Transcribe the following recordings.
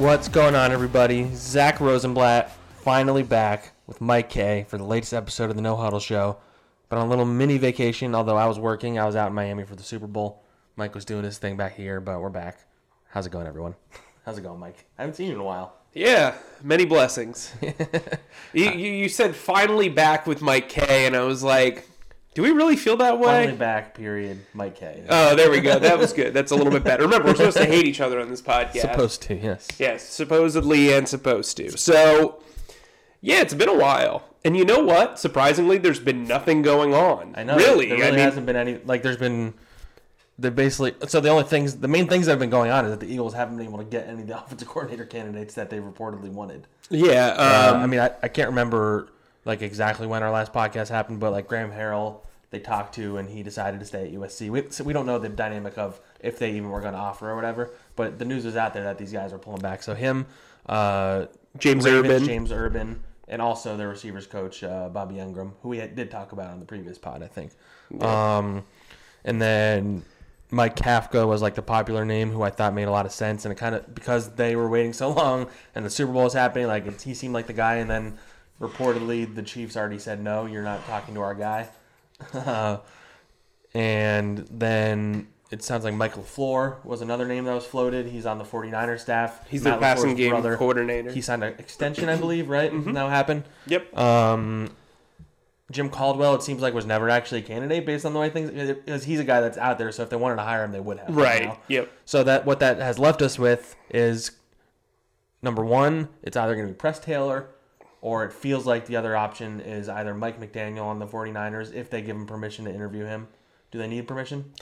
What's going on, everybody? Zach Rosenblatt finally back with Mike K for the latest episode of the No Huddle Show. But on a little mini vacation, although I was working. I was out in Miami for the Super Bowl. Mike was doing his thing back here, but we're back. How's it going, everyone? How's it going, Mike? I haven't seen you in a while. Yeah, many blessings. you said finally back with Mike K, and I was like, do we really feel that way? Finally back, period, Mike K. Oh, there we go. That was good. That's a little bit better. Remember, we're supposed to hate each other on this podcast. Supposed to, yes. Yes, supposedly and supposed to. So, yeah, it's been a while. And you know what? Surprisingly, there's been nothing going on. I know. Really? There hasn't been any. Like, there's been. They're basically. So, the main things that have been going on is that the Eagles haven't been able to get any of the offensive coordinator candidates that they reportedly wanted. Yeah. I can't remember like exactly when our last podcast happened, but like Graham Harrell, they talked to, and he decided to stay at USC. So we don't know the dynamic of if they even were going to offer or whatever, but the news was out there that these guys are pulling back. So him, James Urban, and also their receivers coach, Bobby Ingram, who we did talk about on the previous pod, I think. Yeah. And then Mike Kafka was like the popular name who I thought made a lot of sense, and it kind of, because they were waiting so long and the Super Bowl is happening, like he seemed like the guy, and then reportedly, the Chiefs already said, no, you're not talking to our guy. And then it sounds like Michael Floor was another name that was floated. He's on the 49ers staff. He's the passing game coordinator. He signed an extension, I believe, right? Mm-hmm. That happened? Yep. Jim Caldwell, it seems like, was never actually a candidate based on the way things, because he's a guy that's out there, so if they wanted to hire him, they would have. Right, yep. So what that has left us with is, number one, it's either going to be Press Taylor, or it feels like the other option is either Mike McDaniel on the 49ers, if they give him permission to interview him. Do they need permission?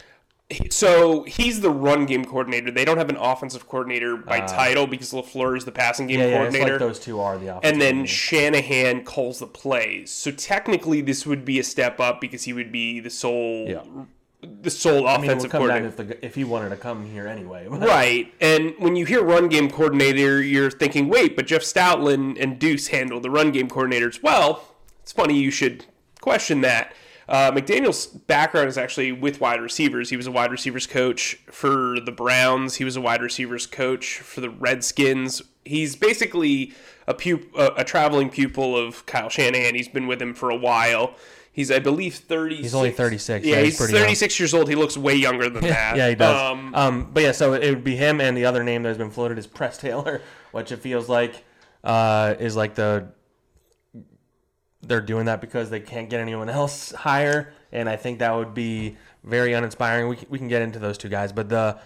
So he's the run game coordinator. They don't have an offensive coordinator by title because LaFleur is the passing game coordinator. Yeah, it's like those two are the offensive. And then Shanahan calls the plays. So technically this would be a step up because he would be the sole offensive coordinator. If he wanted to come here anyway. Right. And when you hear run game coordinator, you're thinking, wait, but Jeff Stoutland and Deuce handle the run game coordinators well. It's funny you should question that. McDaniel's background is actually with wide receivers. He was a wide receivers coach for the Browns. He was a wide receivers coach for the Redskins. He's basically a traveling pupil of Kyle Shanahan. He's been with him for a while. He's, I believe, 36. He's only 36. Yeah, he's 36 years old. He looks way younger than that. Yeah, he does. But yeah, so it would be him, and the other name that has been floated is Press Taylor, which it feels like is like they're doing that because they can't get anyone else higher, and I think that would be very uninspiring. We can get into those two guys, but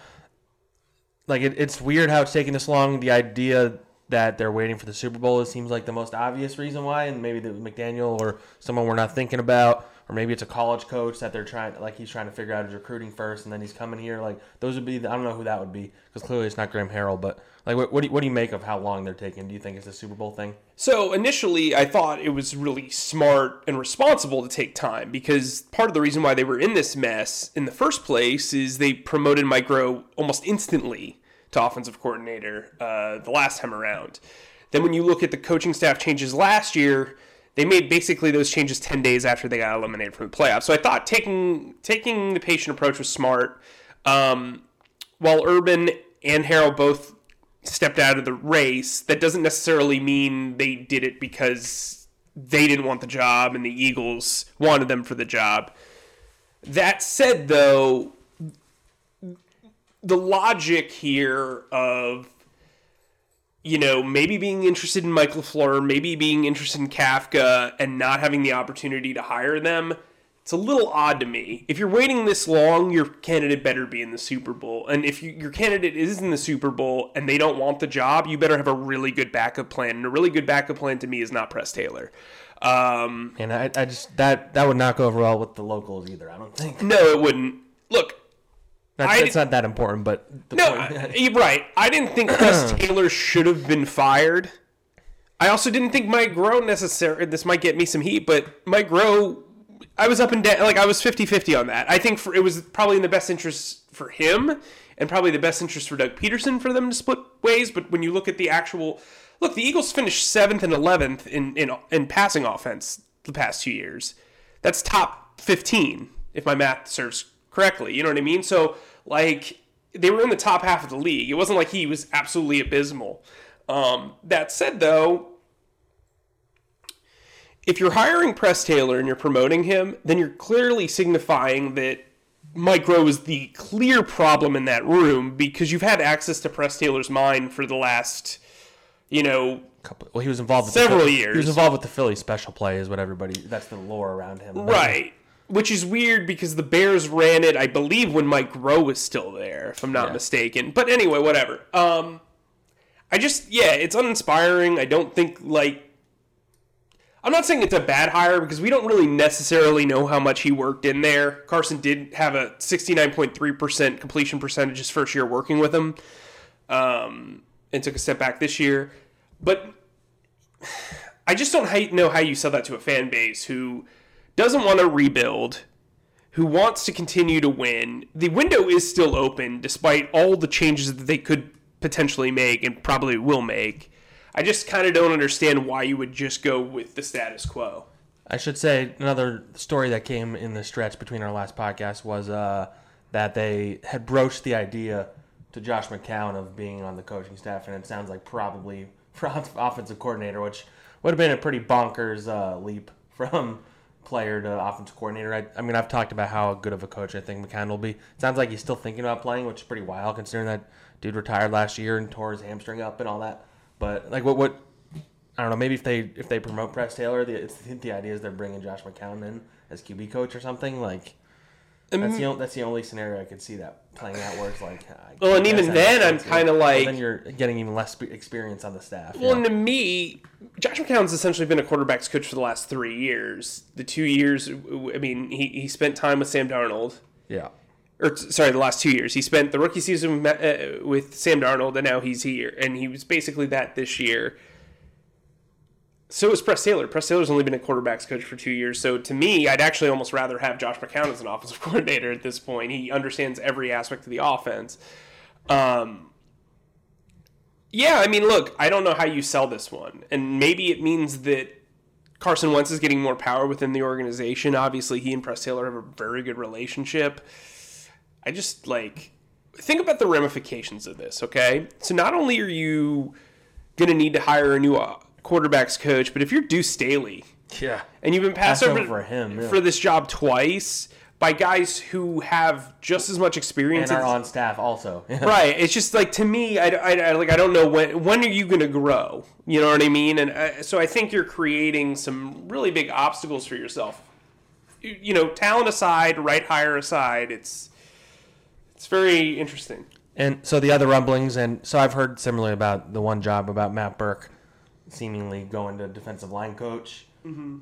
it's weird how it's taking this long. The idea that they're waiting for the Super Bowl, it seems like the most obvious reason why, and maybe McDaniel or someone we're not thinking about, or maybe it's a college coach that they're he's trying to figure out his recruiting first, and then he's coming here. Like those would be, I don't know who that would be, because clearly it's not Graham Harrell. But like, what do you make of how long they're taking? Do you think it's a Super Bowl thing? So initially, I thought it was really smart and responsible to take time, because part of the reason why they were in this mess in the first place is they promoted Mike Rowe almost instantly to offensive coordinator the last time around. Then when you look at the coaching staff changes last year, they made basically those changes 10 days after they got eliminated from the playoffs. So I thought taking the patient approach was smart. While Urban and Harrell both stepped out of the race, that doesn't necessarily mean they did it because they didn't want the job and the Eagles wanted them for the job. That said, though, the logic here of, you know, maybe being interested in Michael Floor, maybe being interested in Kafka, and not having the opportunity to hire them, it's a little odd to me. If you're waiting this long, your candidate better be in the Super Bowl. And if your candidate is in the Super Bowl and they don't want the job, you better have a really good backup plan. And a really good backup plan to me is not Press Taylor. And I just, that would not go over well with the locals either, I don't think. No, it wouldn't. Look, it's not that important, but you're right. I didn't think Press Taylor should have been fired. I also didn't think Mike Rowe necessarily. This might get me some heat, but Mike Rowe, I was up and down. Like I was 50-50 on that. I think it was probably in the best interest for him, and probably the best interest for Doug Peterson for them to split ways. But when you look at the actual look, the Eagles finished 7th and 11th in passing offense the past 2 years. That's top 15, if my math serves correctly, you know what I mean? So, like, they were in the top half of the league. It wasn't like he was absolutely abysmal. That said, though, if you're hiring Press Taylor and you're promoting him, then you're clearly signifying that Mike Rowe is the clear problem in that room, because you've had access to Press Taylor's mind for the last, well, he was involved with several years. He was involved with the Philly special play, is what everybody. That's the lore around him, right? Which is weird because the Bears ran it, I believe, when Mike Rowe was still there, if I'm not mistaken. But anyway, whatever. It's uninspiring. I don't think I'm not saying it's a bad hire because we don't really necessarily know how much he worked in there. Carson did have a 69.3% completion percentage his first year working with him, and took a step back this year. But I just don't know how you sell that to a fan base who doesn't want to rebuild, who wants to continue to win. The window is still open despite all the changes that they could potentially make and probably will make. I just kind of don't understand why you would just go with the status quo. I should say another story that came in the stretch between our last podcast was that they had broached the idea to Josh McCown of being on the coaching staff, and it sounds like probably offensive coordinator, which would have been a pretty bonkers leap from player to offensive coordinator. I mean, I've talked about how good of a coach I think McCown will be. It sounds like he's still thinking about playing, which is pretty wild considering that dude retired last year and tore his hamstring up and all that. But what I don't know. Maybe if they promote Press Taylor, the idea is they're bringing Josh McCown in as QB coach or something. That's the only scenario I could see that playing out where it's like. Well, and even then, I'm kind of like. Then you're getting even less experience on the staff. Well, and to me, Josh McCown's essentially been a quarterback's coach for the last 3 years. The 2 years, I mean, he spent time with Sam Darnold. Yeah. The last 2 years. He spent the rookie season with Sam Darnold, and now he's here. And he was basically that this year. So is Press Taylor. Press Taylor's only been a quarterback's coach for 2 years. So to me, I'd actually almost rather have Josh McCown as an offensive coordinator at this point. He understands every aspect of the offense. Look, I don't know how you sell this one. And maybe it means that Carson Wentz is getting more power within the organization. Obviously, he and Press Taylor have a very good relationship. I just, think about the ramifications of this, okay? So not only are you going to need to hire a new quarterback's coach, but if you're Deuce Staley, and you've been passed over for him for this job twice by guys who have just as much experience and are on staff also. Right. It's just, to me, I don't know when are you going to grow? You know what I mean? And so I think you're creating some really big obstacles for yourself. Talent aside, right hire aside, It's very interesting. And so the other rumblings, and so I've heard similarly about the one job about Matt Burke seemingly going to defensive line coach. Mm-hmm.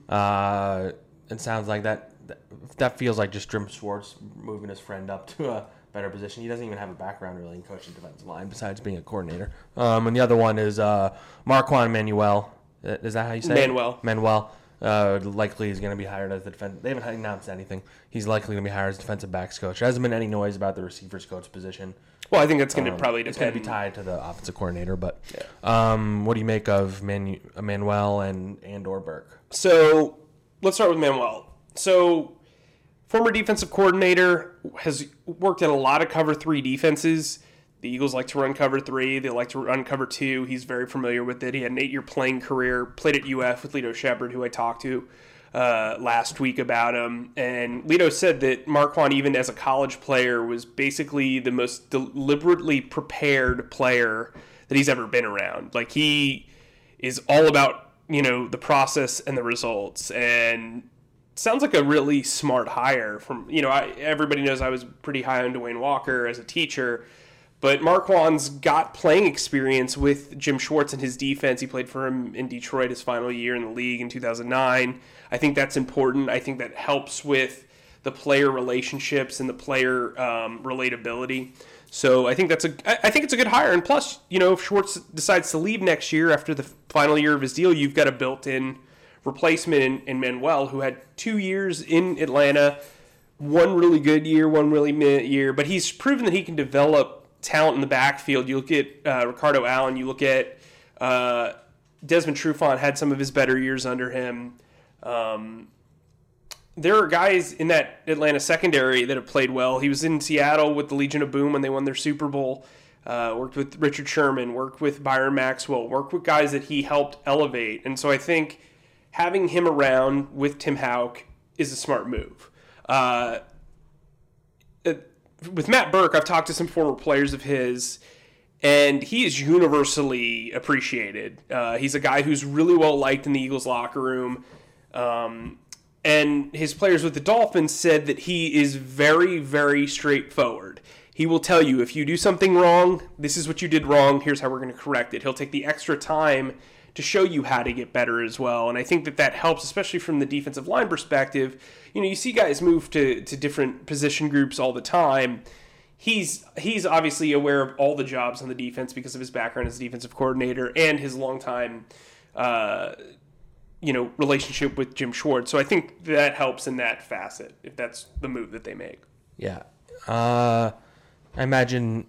It sounds like that feels like just Jim Schwartz moving his friend up to a better position. He doesn't even have a background really in coaching defensive line besides being a coordinator. And the other one is Marquand Manuel. Is that how you say it? Manuel. Likely is going to be hired as the defense. They haven't announced anything. He's likely going to be hired as defensive backs coach. There hasn't been any noise about the receivers coach position. Well, I think that's going to probably depend. It's going to be tied to the offensive coordinator. But what do you make of Manuel and or Burke? So let's start with Manuel. So former defensive coordinator, has worked at a lot of cover three defenses. The Eagles like to run cover three. They like to run cover two. He's very familiar with it. He had an 8-year playing career, played at UF with Lito Shepard, who I talked to last week about him. And Lito said that Marquand, even as a college player, was basically the most deliberately prepared player that he's ever been around. He is all about, the process and the results. And sounds like a really smart hire. From everybody knows I was pretty high on Dwayne Walker as a teacher. But Marquand's got playing experience with Jim Schwartz and his defense. He played for him in Detroit his final year in the league in 2009. I think that's important. I think that helps with the player relationships and the player relatability. So I think it's a good hire. And plus, if Schwartz decides to leave next year after the final year of his deal, you've got a built-in replacement in Manuel, who had 2 years in Atlanta, one really good year, one really mid year. But he's proven that he can develop talent in the backfield. You look at Ricardo Allen, you look at Desmond Trufant had some of his better years under him. There are guys in that Atlanta secondary that have played well. He was in Seattle with the Legion of Boom when they won their Super Bowl. worked with Richard Sherman, worked with Byron Maxwell, worked with guys that he helped elevate. And so I think having him around with Tim Houck is a smart move. With Matt Burke, I've talked to some former players of his, and he is universally appreciated. He's a guy who's really well liked in the Eagles locker room. And his players with the Dolphins said that he is very, very straightforward. He will tell you, if you do something wrong, this is what you did wrong, here's how we're going to correct it. He'll take the extra time to show you how to get better as well. And I think that that helps, especially from the defensive line perspective. You know, you see guys move to different position groups all the time. He's obviously aware of all the jobs on the defense because of his background as a defensive coordinator and his longtime relationship with Jim Schwartz. So I think that helps in that facet, if that's the move that they make. Yeah. I imagine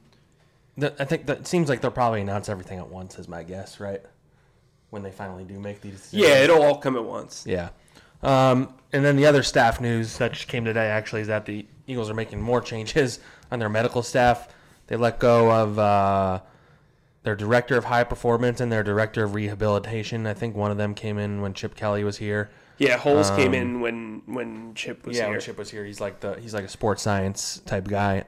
that, I think that seems like they'll probably announce everything at once is my guess, right? When they finally do make these decisions. Yeah, it'll all come at once. Yeah. And then the other staff news that just came today actually is that the Eagles are making more changes on their medical staff. They let go of their director of high performance and their director of rehabilitation. I think one of them came in when Chip Kelly was here. Yeah, Holes came in when Chip was here. Yeah, when Chip was here. He's like a sports science type guy.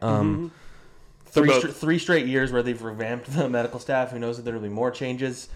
Three straight years where they've revamped the medical staff. Who knows if there will be more changes.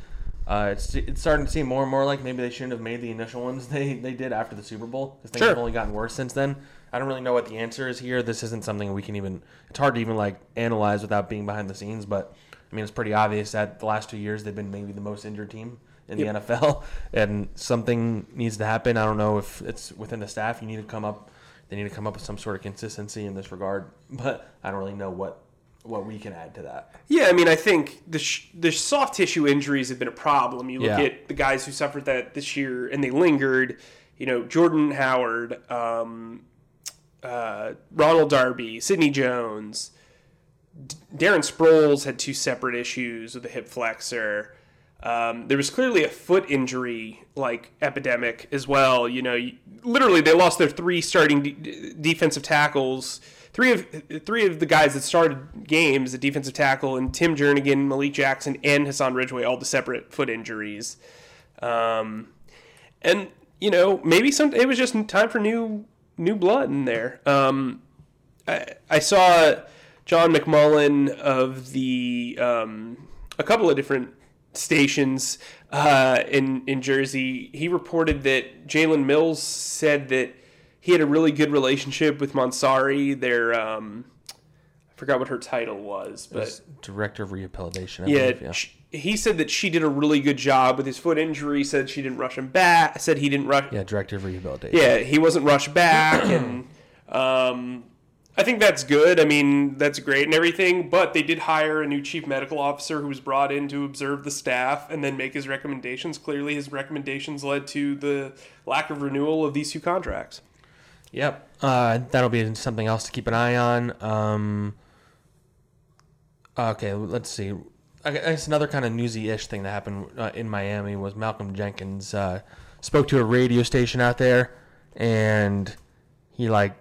It's starting to seem more and more like maybe they shouldn't have made the initial ones they did after the Super Bowl, because things have only gotten worse since then. I don't really know what the answer is here. This isn't something we can even – it's hard to even, analyze without being behind the scenes. But, I mean, it's pretty obvious that the last 2 years they've been maybe the most injured team in the NFL, and something needs to happen. I don't know if it's within the staff. They need to come up with some sort of consistency in this regard. But I don't really know what we can add to that. Yeah, I mean, I think the soft tissue injuries have been a problem. You look at the guys who suffered that this year, and they lingered. You know, Jordan Howard, Ronald Darby, Sidney Jones, Darren Sproles had two separate issues with a hip flexor. There was clearly a foot injury epidemic as well. You know, literally they lost their three starting defensive tackles. Three of the guys that started games at defensive tackle, and Tim Jernigan, Malik Jackson, and Hassan Ridgeway, all to separate foot injuries. And, you know, maybe it was just time for new blood in there. I saw John McMullen of the a couple of different stations in Jersey. He reported that Jalen Mills said that he had a really good relationship with Mansari, their I forgot what her title was, but was director of rehabilitation. I believe. He said that she did a really good job with his foot injury. Said she didn't rush him back. Said he didn't rush. Yeah, director of rehabilitation. Yeah, he wasn't rushed back, and I think that's good. I mean, that's great and everything. But they did hire a new chief medical officer who was brought in to observe the staff and then make his recommendations. Clearly, his recommendations led to the lack of renewal of these two contracts. Yep, that'll be something else to keep an eye on. Okay, let's see. I guess another kind of newsy-ish thing that happened in Miami was Malcolm Jenkins spoke to a radio station out there, and he went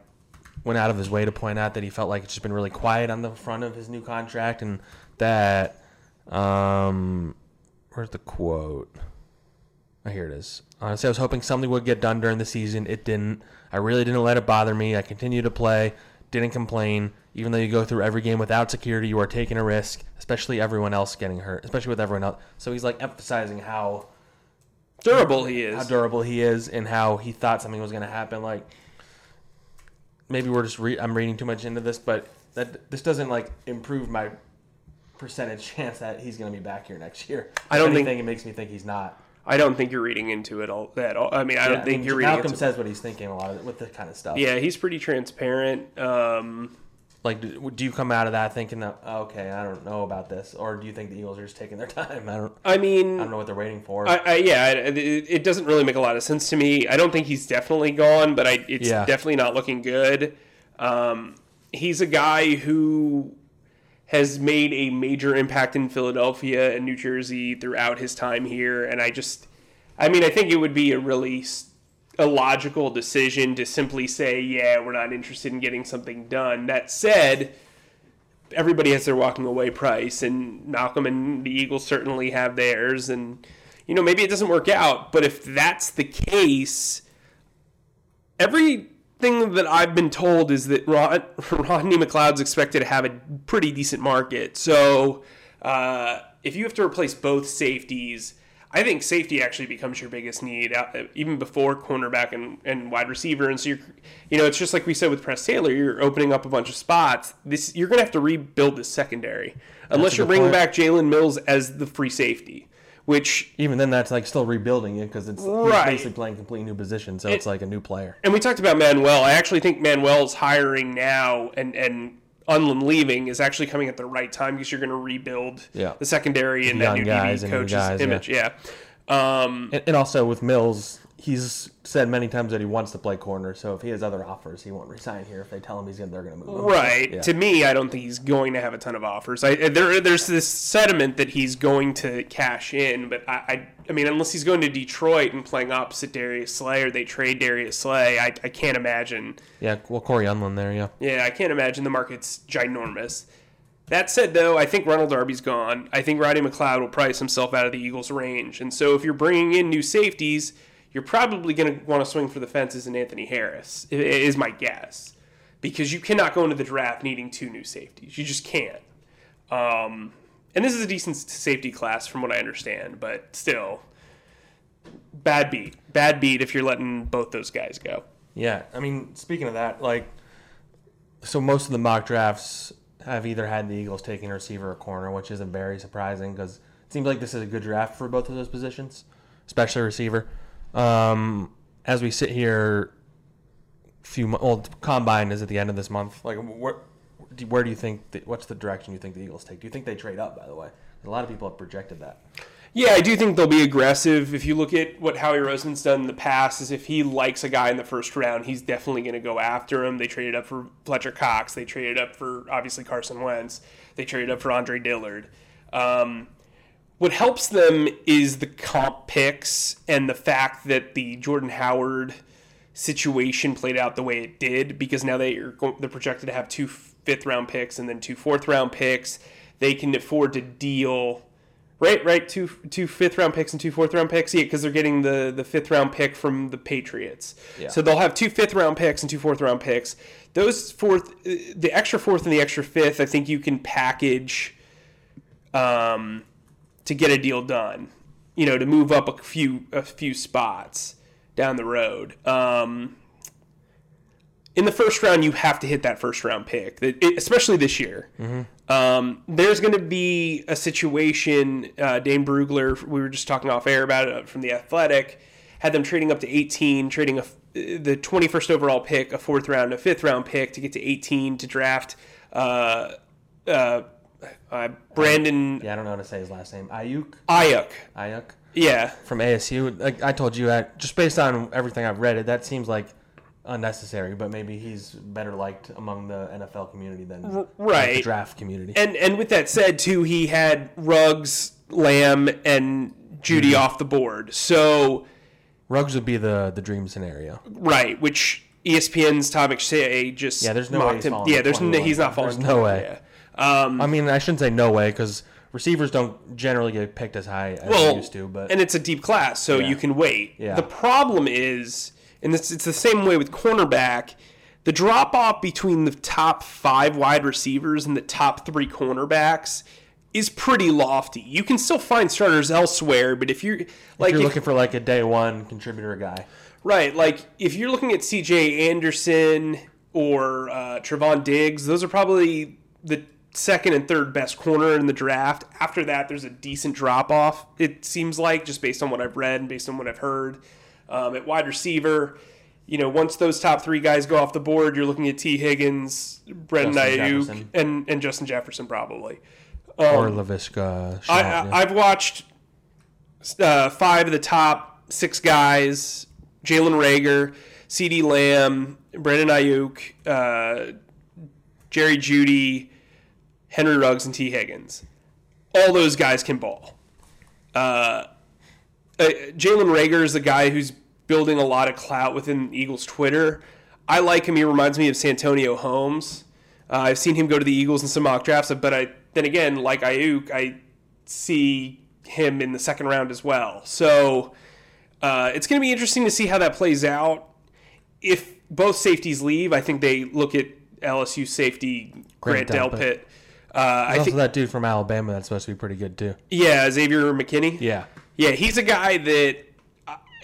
out of his way to point out that he felt like it's just been really quiet on the front of his new contract, and that where's the quote? Oh, here it is. Honestly, I was hoping something would get done during the season. It didn't. I really didn't let it bother me. I continued to play, didn't complain. Even though you go through every game without security, you are taking a risk, especially with everyone else. So he's emphasizing how durable he is. How durable he is, and how he thought something was going to happen. Maybe we're just I'm reading too much into this, but this doesn't improve my percentage chance that he's going to be back here next year. I don't think it makes me think he's not. I don't think you're reading into it all that. I mean, I don't think you're reading into it. Malcolm says what he's thinking a lot of it, with this kind of stuff. Yeah, he's pretty transparent. Do you come out of that thinking that, okay, I don't know about this, or do you think the Eagles are just taking their time? I don't know what they're waiting for. It doesn't really make a lot of sense to me. I don't think he's definitely gone, but it's definitely not looking good. He's a guy who has made a major impact in Philadelphia and New Jersey throughout his time here. And I think it would be a really illogical decision to simply say, yeah, we're not interested in getting something done. That said, everybody has their walking away price, and Malcolm and the Eagles certainly have theirs. And, you know, maybe it doesn't work out, but if that's the case, everything that I've been told is that Rodney McLeod's expected to have a pretty decent market. So if you have to replace both safeties, I think safety actually becomes your biggest need, even before cornerback and wide receiver. And so, it's just like we said with Press Taylor, you're opening up a bunch of spots. You're going to have to rebuild the secondary, unless you're bringing back Jalen Mills as the free safety. Which even then, that's like still rebuilding it, because it's basically playing a complete new position, so it's like a new player. And we talked about Manuel. I actually think Manuel's hiring now and Unlin leaving is actually coming at the right time, because you're going to rebuild the secondary and that new DB coach's image. Yeah. And also with Mills, he's said many times that he wants to play corner, so if he has other offers, he won't resign here. If they tell him they're going to move him. Right. Yeah. To me, I don't think he's going to have a ton of offers. There's this sentiment that he's going to cash in, but I mean, unless he's going to Detroit and playing opposite Darius Slay, or they trade Darius Slay, I can't imagine. Yeah, well, Corey Unlin there, yeah. Yeah, I can't imagine. The market's ginormous. That said, though, I think Ronald Darby's gone. I think Rodney McLeod will price himself out of the Eagles' range, and so if you're bringing in new safeties, you're probably going to want to swing for the fences in Anthony Harris, is my guess, because you cannot go into the draft needing two new safeties. You just can't. And this is a decent safety class from what I understand, but still, bad beat if you're letting both those guys go. Yeah, I mean, speaking of that, so most of the mock drafts have either had the Eagles taking a receiver or corner, which isn't very surprising, because it seems like this is a good draft for both of those positions, especially receiver. As we sit here, combine is at the end of this month. Where do you think? What's the direction you think the Eagles take? Do you think they trade up? By the way, a lot of people have projected that. Yeah, I do think they'll be aggressive. If you look at what Howie Roseman's done in the past, is if he likes a guy in the first round, he's definitely going to go after him. They traded up for Fletcher Cox. They traded up for obviously Carson Wentz. They traded up for Andre Dillard. What helps them is the comp picks and the fact that the Jordan Howard situation played out the way it did, because now they're projected to have 2 fifth-round picks and then 2 fourth-round picks. They can afford to deal, right, two fifth-round picks and 2 fourth-round picks? Yeah, because they're getting the fifth-round pick from the Patriots. Yeah. So they'll have 2 fifth-round picks and 2 fourth-round picks. The extra fourth and the extra fifth, I think you can package to get a deal done, to move up a few spots down the road. In the first round, you have to hit that first round pick, especially this year. Mm-hmm. There's going to be a situation. Dane Brugler, we were just talking off air about it, from The Athletic, had them trading up to 18, trading the 21st overall pick, a fourth round, a fifth round pick to get to 18 to draft Brandon. Yeah, I don't know how to say his last name. Ayuk. Yeah. From ASU. Like I told you, just based on everything I've read, that seems like unnecessary, but maybe he's better liked among the NFL community than the draft community. And with that said, too, he had Ruggs, Lamb, and Judy off the board. So Ruggs would be the dream scenario. Right, which ESPN's Tom McShay just there's no mocked him. Yeah, he's not falling. There's no way. Yeah. I shouldn't say no way, because receivers don't generally get picked as high as they used to. But and it's a deep class, so you can wait. Yeah. The problem is, and it's the same way with cornerback, the drop-off between the top 5 wide receivers and the top 3 cornerbacks is pretty lofty. You can still find starters elsewhere, but if you're looking for a day one contributor guy. Right, if you're looking at C.J. Anderson or Trevon Diggs, those are probably the second and third best corner in the draft. After that, there's a decent drop-off, it seems like, just based on what I've read and based on what I've heard. At wide receiver, once those top 3 guys go off the board, you're looking at T. Higgins, Brandon Ayuk, and Justin Jefferson probably. Or LaVisca Chenault. I've watched 5 of the top 6 guys, Jalen Reagor, C.D. Lamb, Brandon Ayuk, Jerry Jeudy, Henry Ruggs, and T. Higgins. All those guys can ball. Jalen Reagor is the guy who's building a lot of clout within Eagles Twitter. I like him. He reminds me of Santonio Holmes. I've seen him go to the Eagles in some mock drafts, but then again, like Ayuk, I see him in the second round as well. So it's going to be interesting to see how that plays out. If both safeties leave, I think they look at LSU safety Grant Delpit. Also that dude from Alabama that's supposed to be pretty good too. Yeah, Xavier McKinney. Yeah, he's a guy that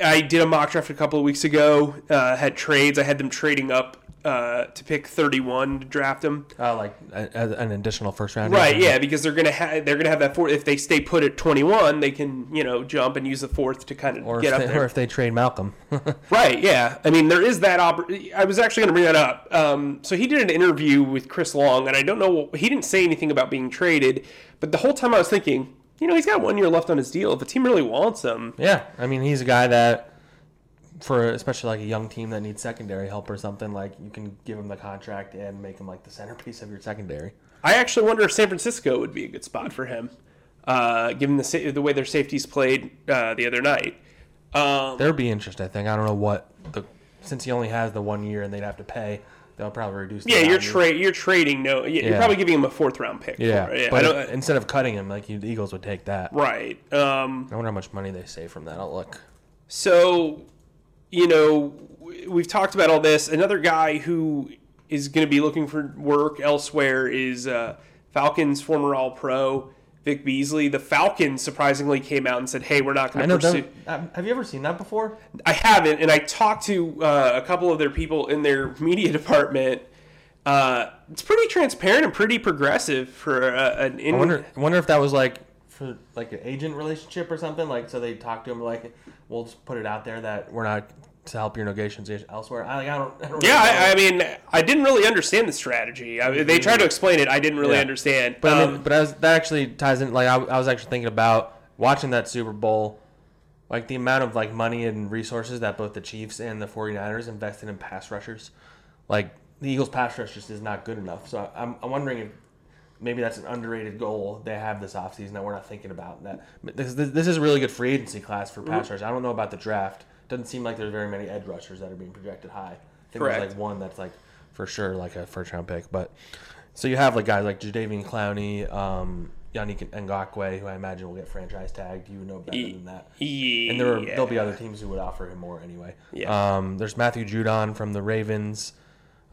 I did a mock draft a couple of weeks ago. Had trades. I had them trading up to pick 31 to draft him. Like an additional first round. Right. Yeah, because they're gonna have that fourth. If they stay put at 21, they can jump and use the fourth to kind of get up there. Or if they trade Malcolm. Right. Yeah. I mean, there is that. I was actually gonna bring that up. So he did an interview with Chris Long, and I don't know. He didn't say anything about being traded, but the whole time I was thinking, he's got 1 year left on his deal. If the team really wants him. Yeah. I mean, he's a guy that, for especially like a young team that needs secondary help or something, like you can give him the contract and make him like the centerpiece of your secondary. I actually wonder if San Francisco would be a good spot for him, given the way their safeties played the other night. There'd be interest, I think. I don't know since he only has the 1 year and they'd have to pay. They'll probably reduce. Yeah, you're trading. No, you're probably giving him a fourth round pick. Yeah, but instead of cutting him, like the Eagles would take that. Right. I wonder how much money they save from that. I'll look. So, we've talked about all this. Another guy who is going to be looking for work elsewhere is Falcons former All-Pro Vic Beasley. The Falcons surprisingly came out and said, "Hey, we're not going to pursue." Have you ever seen that before? I haven't, and I talked to a couple of their people in their media department. It's pretty transparent and pretty progressive for an. I wonder if that was like for like an agent relationship or something. Like, so they talked to him like, "We'll just put it out there that we're not to help your negotiations elsewhere." I don't yeah, I mean, I didn't really understand the strategy. They tried to explain it. I didn't really understand. But that actually ties in. Like I was actually thinking about watching that Super Bowl, like the amount of like money and resources that both the Chiefs and the 49ers invested in pass rushers. Like the Eagles' pass rush just is not good enough. So I'm wondering if maybe that's an underrated goal they have this offseason that we're not thinking about. That this is a really good free agency class for pass rush. I don't know about the draft. Doesn't seem like there's very many edge rushers that are being projected high. I think there's like one that's like for sure like a first round pick. But so you have like guys like Jadeveon Clowney, Yannick Ngakoue, who I imagine will get franchise tagged. You know better than that. Yeah. And there'll be other teams who would offer him more anyway. Yeah. There's Matthew Judon from the Ravens.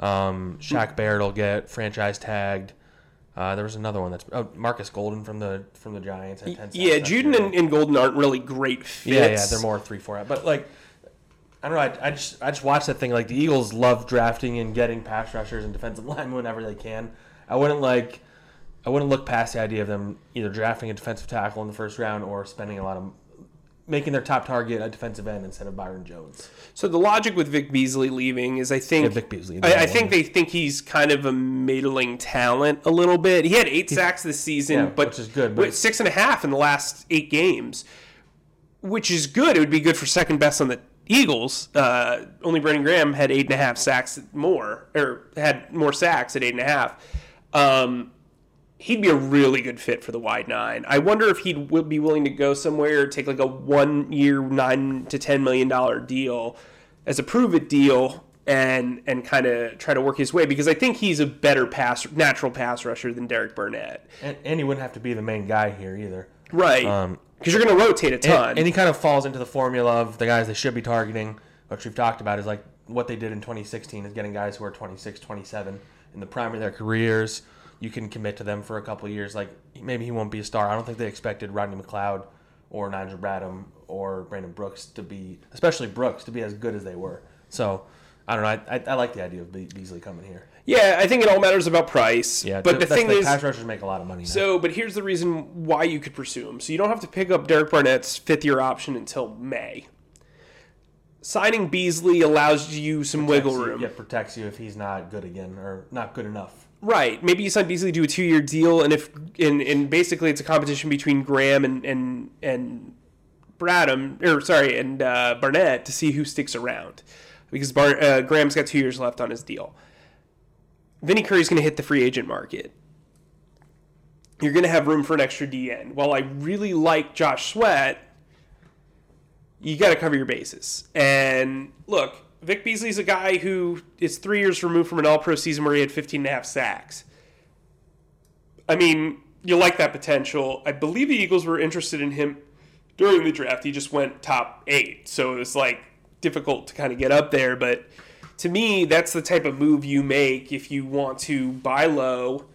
Shaq Barrett will get franchise tagged. There was another one Marcus Golden from the Giants. Had 10 sacks. Yeah, Judon and Golden aren't really great fits. Yeah, they're more 3-4. But like, I don't know. I just watched that thing. Like the Eagles love drafting and getting pass rushers and defensive linemen whenever they can. I wouldn't look past the idea of them either drafting a defensive tackle in the first round or spending a lot of making their top target a defensive end instead of Byron Jones. So the logic with Vic Beasley leaving is I think they think he's kind of a middling talent a little bit. He had 8 sacks this season, but which is good. But 6.5 in the last 8 games, which is good. It would be good for second best on the Eagles. Only Brandon Graham had 8.5 sacks more, or had more sacks at 8.5. He'd be a really good fit for the wide nine. I wonder if he'd be willing to go somewhere, take like a 1 year, $9 to $10 million deal as a prove it deal, and kind of try to work his way, because I think he's a better natural pass rusher than Derek Barnett. And he wouldn't have to be the main guy here either, right? Because you're going to rotate a ton, and he kind of falls into the formula of the guys they should be targeting, which we've talked about, is like what they did in 2016 is getting guys who are 26, 27 in the prime of their careers. You can commit to them for a couple of years. Like maybe he won't be a star. I don't think they expected Rodney McLeod or Nigel Bradham or Brandon Brooks especially Brooks, to be as good as they were. So I don't know. I like the idea of Beasley coming here. Yeah, I think it all matters about price. Yeah, but the thing is, pass rushers make a lot of money now. So, but here's the reason why you could pursue him. So you don't have to pick up Derek Barnett's 5th-year option until May. Signing Beasley allows you some wiggle room. Yeah, protects you if he's not good again or not good enough. Right. Maybe you sign Beasley, do a 2-year deal, and basically it's a competition between Graham and Bradham, and Barnett to see who sticks around, because Graham's got 2 years left on his deal. Vinnie Curry's going to hit the free agent market. You're going to have room for an extra DN. While I really like Josh Sweat, you got to cover your bases. And look, Vic Beasley's a guy who is 3 years removed from an all-pro season where he had 15 and a half sacks. I mean, you like that potential. I believe the Eagles were interested in him during the draft. He just went top 8. So it's like difficult to kind of get up there. But to me, that's the type of move you make if you want to buy low,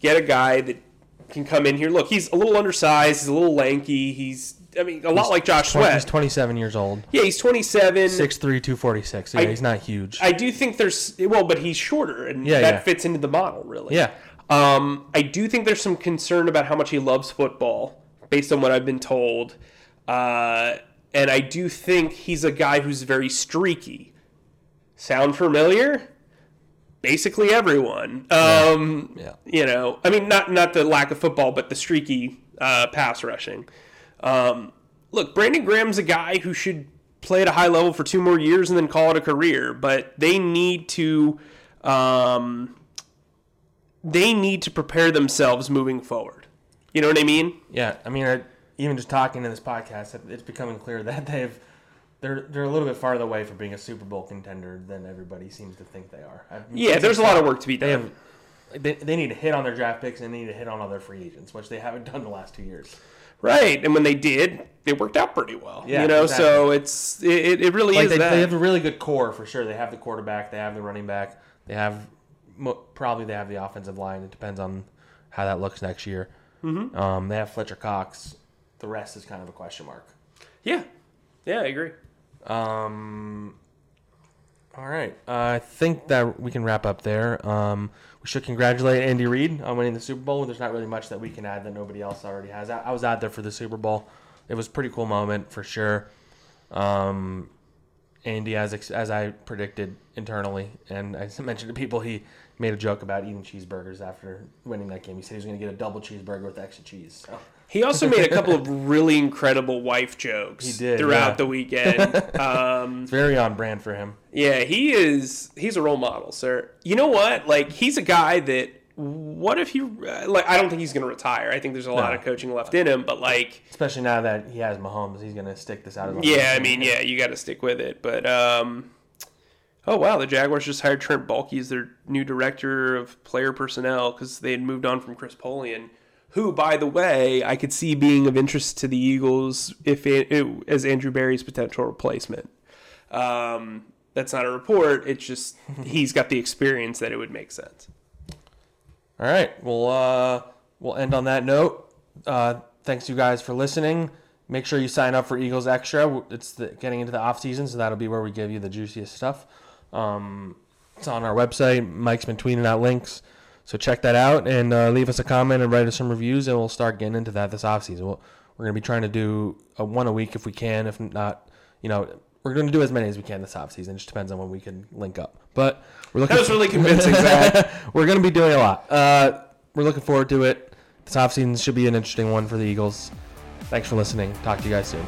get a guy that can come in here. Look, he's a little undersized. He's a little lanky. He's like Josh Sweat. He's 27 years old. Yeah, he's 27. 6'3", 246. Yeah, he's not huge. I do think but he's shorter, and that fits into the model, really. Yeah. I do think there's some concern about how much he loves football, based on what I've been told. And I do think he's a guy who's very streaky. Sound familiar? Basically everyone. You know, I mean, not the lack of football, but the streaky pass rushing. Look, Brandon Graham's a guy who should play at a high level for 2 more years and then call it a career, but they need to prepare themselves moving forward. You know what I mean? Yeah, I mean, even just talking in this podcast, it's becoming clear that they're a little bit farther away from being a Super Bowl contender than everybody seems to think they are. I mean, there's a lot of work to be done. They need to hit on their draft picks, and they need to hit on all their free agents, which they haven't done the last 2 years. Right, and when they did, they worked out pretty well. Yeah, you know, exactly. So it really is that. They have a really good core for sure. They have the quarterback, they have the running back, they have the offensive line. It depends on how that looks next year. Mm-hmm. They have Fletcher Cox. The rest is kind of a question mark. Yeah, I agree. All right, I think that we can wrap up there. We should congratulate Andy Reid on winning the Super Bowl. There's not really much that we can add that nobody else already has. I was out there for the Super Bowl. It was a pretty cool moment for sure. Andy, as I predicted internally, and I mentioned to people, he made a joke about eating cheeseburgers after winning that game. He said he was going to get a double cheeseburger with extra cheese. So. He also made a couple of really incredible wife jokes throughout the weekend. It's very on brand for him. Yeah, he's a role model, sir. You know what? Like, he's a guy that, what if he, like, I don't think he's going to retire. I think there's a lot of coaching left in him, but like. Especially now that he has Mahomes, he's going to stick this out of his I mean, you got to stick with it. But, oh, wow, the Jaguars just hired Trent Baalke as their new director of player personnel because they had moved on from Chris Polian, who, by the way, I could see being of interest to the Eagles as Andrew Berry's potential replacement. That's not a report. It's just he's got the experience that it would make sense. All right. Well, we'll end on that note. Thanks, you guys, for listening. Make sure you sign up for Eagles Extra. It's getting into the offseason, so that'll be where we give you the juiciest stuff. It's on our website. Mike's been tweeting out links. So check that out and leave us a comment and write us some reviews, and we'll start getting into that this offseason. We're going to be trying to do one a week if we can. If not, you know, we're going to do as many as we can this offseason. It just depends on when we can link up. But we're looking. That was really convincing, Zach. We're going to be doing a lot. We're looking forward to it. This offseason should be an interesting one for the Eagles. Thanks for listening. Talk to you guys soon.